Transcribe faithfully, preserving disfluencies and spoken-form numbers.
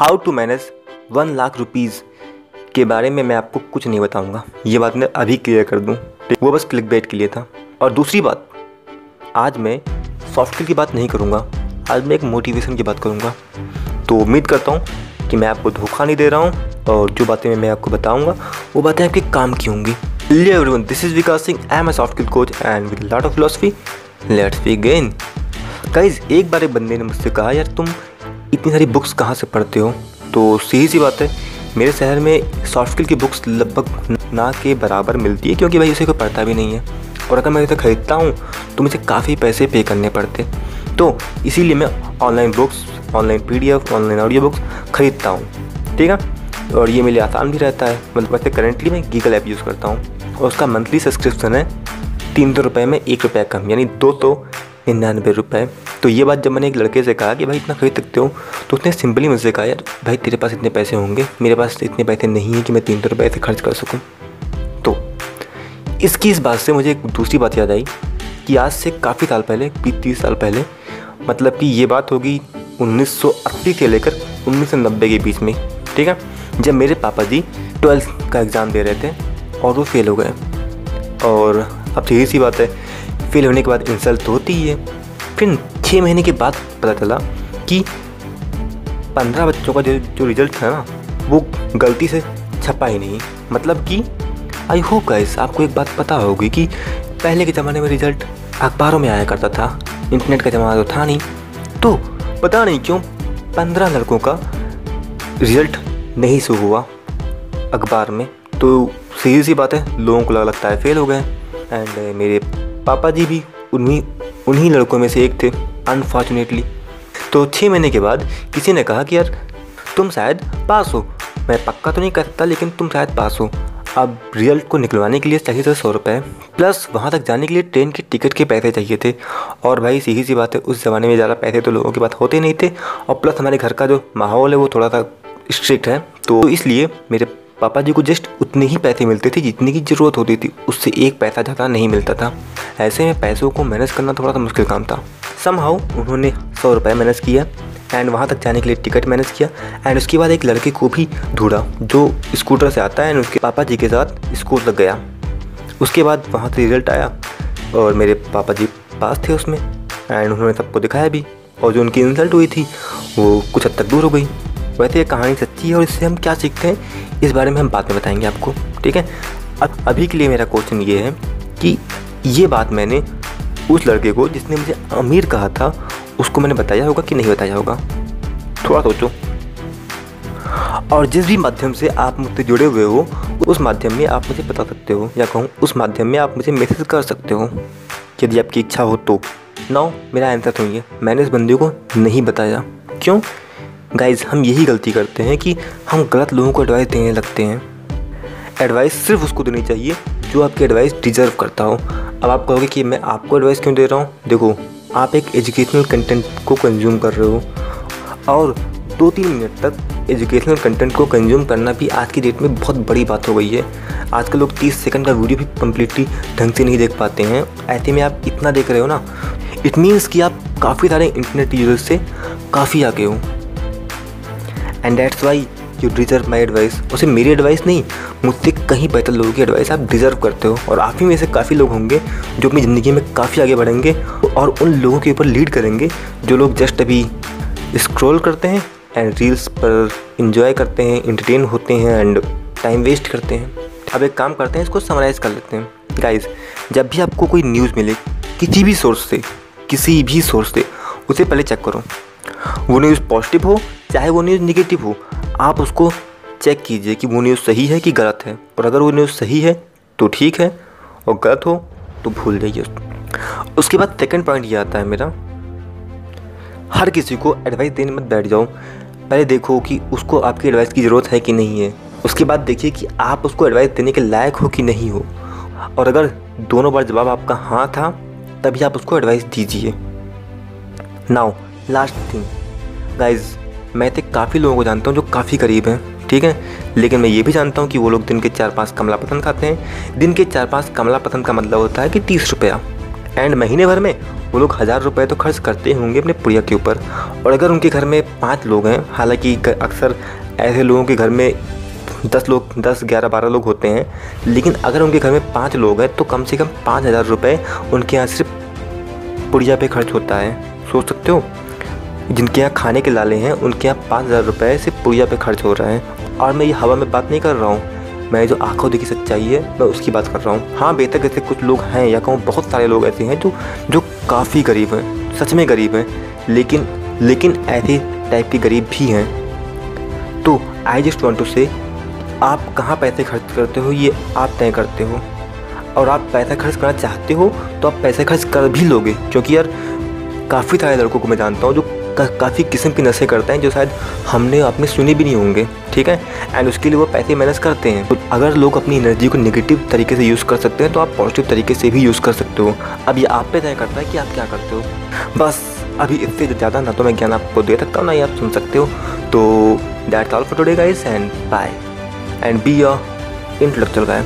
How to manage one lakh rupees के बारे में मैं आपको कुछ नहीं बताऊंगा। ये बात मैं अभी क्लियर कर दूं, वो बस क्लिक बेट के लिए था। और दूसरी बात, आज मैं सॉफ्ट स्किल की बात नहीं करूंगा, आज मैं एक मोटिवेशन की बात करूंगा। तो उम्मीद करता हूं कि मैं आपको धोखा नहीं दे रहा हूं और जो बातें मैं आपको बताऊँगा वो बातें आपके काम की होंगी। Hello everyone, this is Vikas Singh, I am a soft skill coach and with lot of philosophy. Let's begin. Guys, एक बार एक बंदे ने मुझसे कहा, यार तुम इतनी सारी बुक्स कहाँ से पढ़ते हो? तो सीधी सी बात है, मेरे शहर में सॉफ्ट स्किल की बुक्स लगभग ना के बराबर मिलती है, क्योंकि भाई उसे कोई पढ़ता भी नहीं है। और अगर मैं इसे ख़रीदता हूँ तो मुझे काफ़ी पैसे पे करने पड़ते, तो इसीलिए मैं online books, online PDF, online audio books ख़रीदता हूँ। ठीक है, और ये मेरे लिए आसान भी रहता है। मतलब वैसे करेंटली मैं गीगल ऐप यूज़ करता हूँ और उसका मंथली सब्सक्रिप्शन है तीन सौ रुपये में एक रुपया कम, यानी दो सौ निन्यानवे रुपये। तो ये बात जब मैंने एक लड़के से कहा कि भाई इतना खरीद सकते हो, तो उसने सिंपली मुझसे कहा, यार भाई तेरे पास इतने पैसे होंगे, मेरे पास इतने पैसे नहीं है कि मैं तीन सौ रुपये से खर्च कर सकूं। तो इसकी इस बात से मुझे एक दूसरी बात याद आई कि आज से काफ़ी साल पहले, तीस साल पहले, मतलब कि ये बात होगी उन्नीस सौ अस्सी से लेकर उन्नीस सौ नब्बे के बीच में। ठीक है, जब मेरे पापा जी ट्वेल्थ का एग्ज़ाम दे रहे थे और वो फेल हो गए। और अब सीधी सी बात है, फेल होने के बाद इंसल्ट होती है। फिर छः महीने के बाद पता चला कि पंद्रह बच्चों का जो जो रिज़ल्ट था ना, वो गलती से छपा ही नहीं। मतलब कि आई होप गाइस आपको एक बात पता होगी कि पहले के ज़माने में रिज़ल्ट अखबारों में आया करता था, इंटरनेट का ज़माना तो था नहीं। तो पता नहीं क्यों पंद्रह लड़कों का रिज़ल्ट नहीं शो हुआ अखबार में। तो सीधी सी बात है, लोगों को लगता है फेल हो गए। एंड मेरे पापा जी भी उन्हीं उन्हीं लड़कों में से एक थे, अनफॉर्चुनेटली। तो छः महीने के बाद किसी ने कहा कि यार तुम शायद पास हो, मैं पक्का तो नहीं कह सकता लेकिन तुम शायद पास हो। अब रिजल्ट को निकलवाने के लिए चाहिए था सौ रुपये, प्लस वहाँ तक जाने के लिए ट्रेन की टिकट के पैसे चाहिए थे। और भाई सीधी सी बात है, उस ज़माने में ज़्यादा पैसे तो लोगों के पास होते नहीं थे, और प्लस हमारे घर का जो माहौल है वो थोड़ा सा स्ट्रिक्ट है, तो इसलिए मेरे पापा जी को जस्ट उतने ही पैसे मिलते थे जितने की ज़रूरत होती थी, उससे एक पैसा ज़्यादा नहीं मिलता था। ऐसे में पैसों को मैनेज करना थोड़ा सा मुश्किल काम था। समहाउ उन्होंने सौ रुपये मैनेज किया एंड वहाँ तक जाने के लिए टिकट मैनेज किया। एंड उसके बाद एक लड़के को भी ढूंढा जो स्कूटर से आता है एंड उसके पापा जी के साथ स्कूल तक गया। उसके बाद वहाँ से रिजल्ट आया और मेरे पापा जी पास थे उसमें, एंड उन्होंने सबको दिखाया भी, और जो उनकी इंसल्ट हुई थी वो कुछ हद तक दूर हो गई। वैसे ये कहानी सच्ची है और इससे हम क्या सीखते हैं इस बारे में हम बाद में बताएंगे आपको। ठीक है, अब अभी के लिए मेरा क्वेश्चन ये है कि ये बात मैंने उस लड़के को जिसने मुझे अमीर कहा था उसको मैंने बताया होगा कि नहीं बताया होगा? थोड़ा सोचो। और जिस भी माध्यम से आप मुझसे जुड़े हुए हो उस माध्यम में आप मुझे बता सकते हो, या कहूँ उस माध्यम में आप मुझे मैसेज कर सकते हो यदि आपकी इच्छा हो तो। नाउ मेरा आंसर सुनिए, मैंने इस बंदे को नहीं बताया। क्यों गाइज़? हम यही गलती करते हैं कि हम गलत लोगों को एडवाइस देने लगते हैं। एडवाइस सिर्फ उसको देनी चाहिए जो आपकी एडवाइस डिजर्व करता हो। अब आप कहोगे कि मैं आपको एडवाइस क्यों दे रहा हूँ? देखो, आप एक एजुकेशनल कंटेंट को कंज्यूम कर रहे हो, और दो तीन मिनट तक एजुकेशनल कंटेंट को कंज्यूम करना भी आज की डेट में बहुत बड़ी बात हो गई है। आजकल लोग तीस सेकंड का वीडियो भी कम्प्लीटली ढंग से नहीं देख पाते हैं। ऐसे में आप इतना देख रहे हो ना, इट मीन्स कि आप काफ़ी सारे इंटरनेट यूजर्स से काफ़ी आगे हो। And that's why you deserve my advice. उसे मेरी एडवाइस नहीं, मुझसे कहीं बेहतर लोगों की एडवाइस आप डिजर्व करते हो। और आप ही में से काफ़ी लोग होंगे जो अपनी ज़िंदगी में काफ़ी आगे बढ़ेंगे और उन लोगों के ऊपर लीड करेंगे जो लोग जस्ट अभी स्क्रॉल करते हैं एंड रील्स पर इंजॉय करते हैं, इंटरटेन होते हैं एंड टाइम वेस्ट करते हैं। अब एक काम करते हैं, इसको समराइज़ कर लेते हैं। गाइज़, जब भी आपको कोई न्यूज़ मिले किसी भी सोर्स से, किसी भी सोर्स से, उसे पहले चेक करो। वो न्यूज़ पॉजिटिव हो चाहे वो न्यूज़ निगेटिव हो, आप उसको चेक कीजिए कि वो न्यूज़ सही है कि गलत है। और अगर वो न्यूज़ सही है तो ठीक है, और गलत हो तो भूल जाइए उसको। उसके बाद सेकंड पॉइंट ये आता है मेरा, हर किसी को एडवाइस देने मत बैठ जाओ। पहले देखो कि उसको आपकी एडवाइस की ज़रूरत है कि नहीं है, उसके बाद देखिए कि आप उसको एडवाइस देने के लायक हो कि नहीं हो। और अगर दोनों बार जवाब आपका हाँ था तभी आप उसको एडवाइस दीजिए। नाउ लास्ट थिंग गाइज़, मैं तो काफ़ी लोगों को जानता हूँ जो काफ़ी गरीब हैं, ठीक है, लेकिन मैं ये भी जानता हूँ कि वो लोग दिन के चार पाँच कमला पतन खाते हैं। दिन के चार पाँच कमला पतन का मतलब होता है कि तीस रुपया, एंड महीने भर में वो लोग हज़ार रुपए तो खर्च करते होंगे अपने पुड़िया के ऊपर। और अगर उनके घर में पाँच लोग हैं, हालांकि अक्सर ऐसे लोगों के घर में दस लोग दस ग्यारह बारह लोग होते हैं, लेकिन अगर उनके घर में पाँच लोग हैं तो कम से कम पाँच हज़ार रुपये उनके यहाँ सिर्फ पुड़िया पे खर्च होता है। सोच सकते हो, जिनके यहाँ खाने के लाले हैं उनके यहाँ पाँच हज़ार रुपये सिर्फ पुड़िया पे खर्च हो रहा है। और मैं ये हवा में बात नहीं कर रहा हूँ, मैं जो आंखों देखी सच्चाई है मैं उसकी बात कर रहा हूँ। हाँ, बेहतर ऐसे कुछ लोग हैं, या कहूँ बहुत सारे लोग ऐसे हैं जो जो काफ़ी गरीब हैं, सच में गरीब हैं, लेकिन लेकिन ऐसे टाइप के गरीब भी हैं। तो आई जस्ट वॉन्ट टू से, आप कहाँ पैसे खर्च करते हो ये आप तय करते हो, और आप पैसा खर्च करना चाहते हो तो आप पैसा खर्च कर भी लोगे। क्योंकि यार काफ़ी सारे लड़कों को मैं जानता हूँ जो का, काफ़ी किस्म की नशे करते हैं, जो शायद हमने आपने सुने भी नहीं होंगे, ठीक है। एंड उसके लिए वो पैसे मैनेज करते हैं। तो अगर लोग अपनी एनर्जी को नेगेटिव तरीके से यूज़ कर सकते हैं तो आप पॉजिटिव तरीके से भी यूज़ कर सकते हो। अब ये आप पे तय करता है कि आप क्या करते हो। बस अभी इससे ज़्यादा ना तो मैं ज्ञान आपको दे सकता हूँ ना ही आप सुन सकते हो। तो that's all for today guys, and bye, and be a intellectual guy।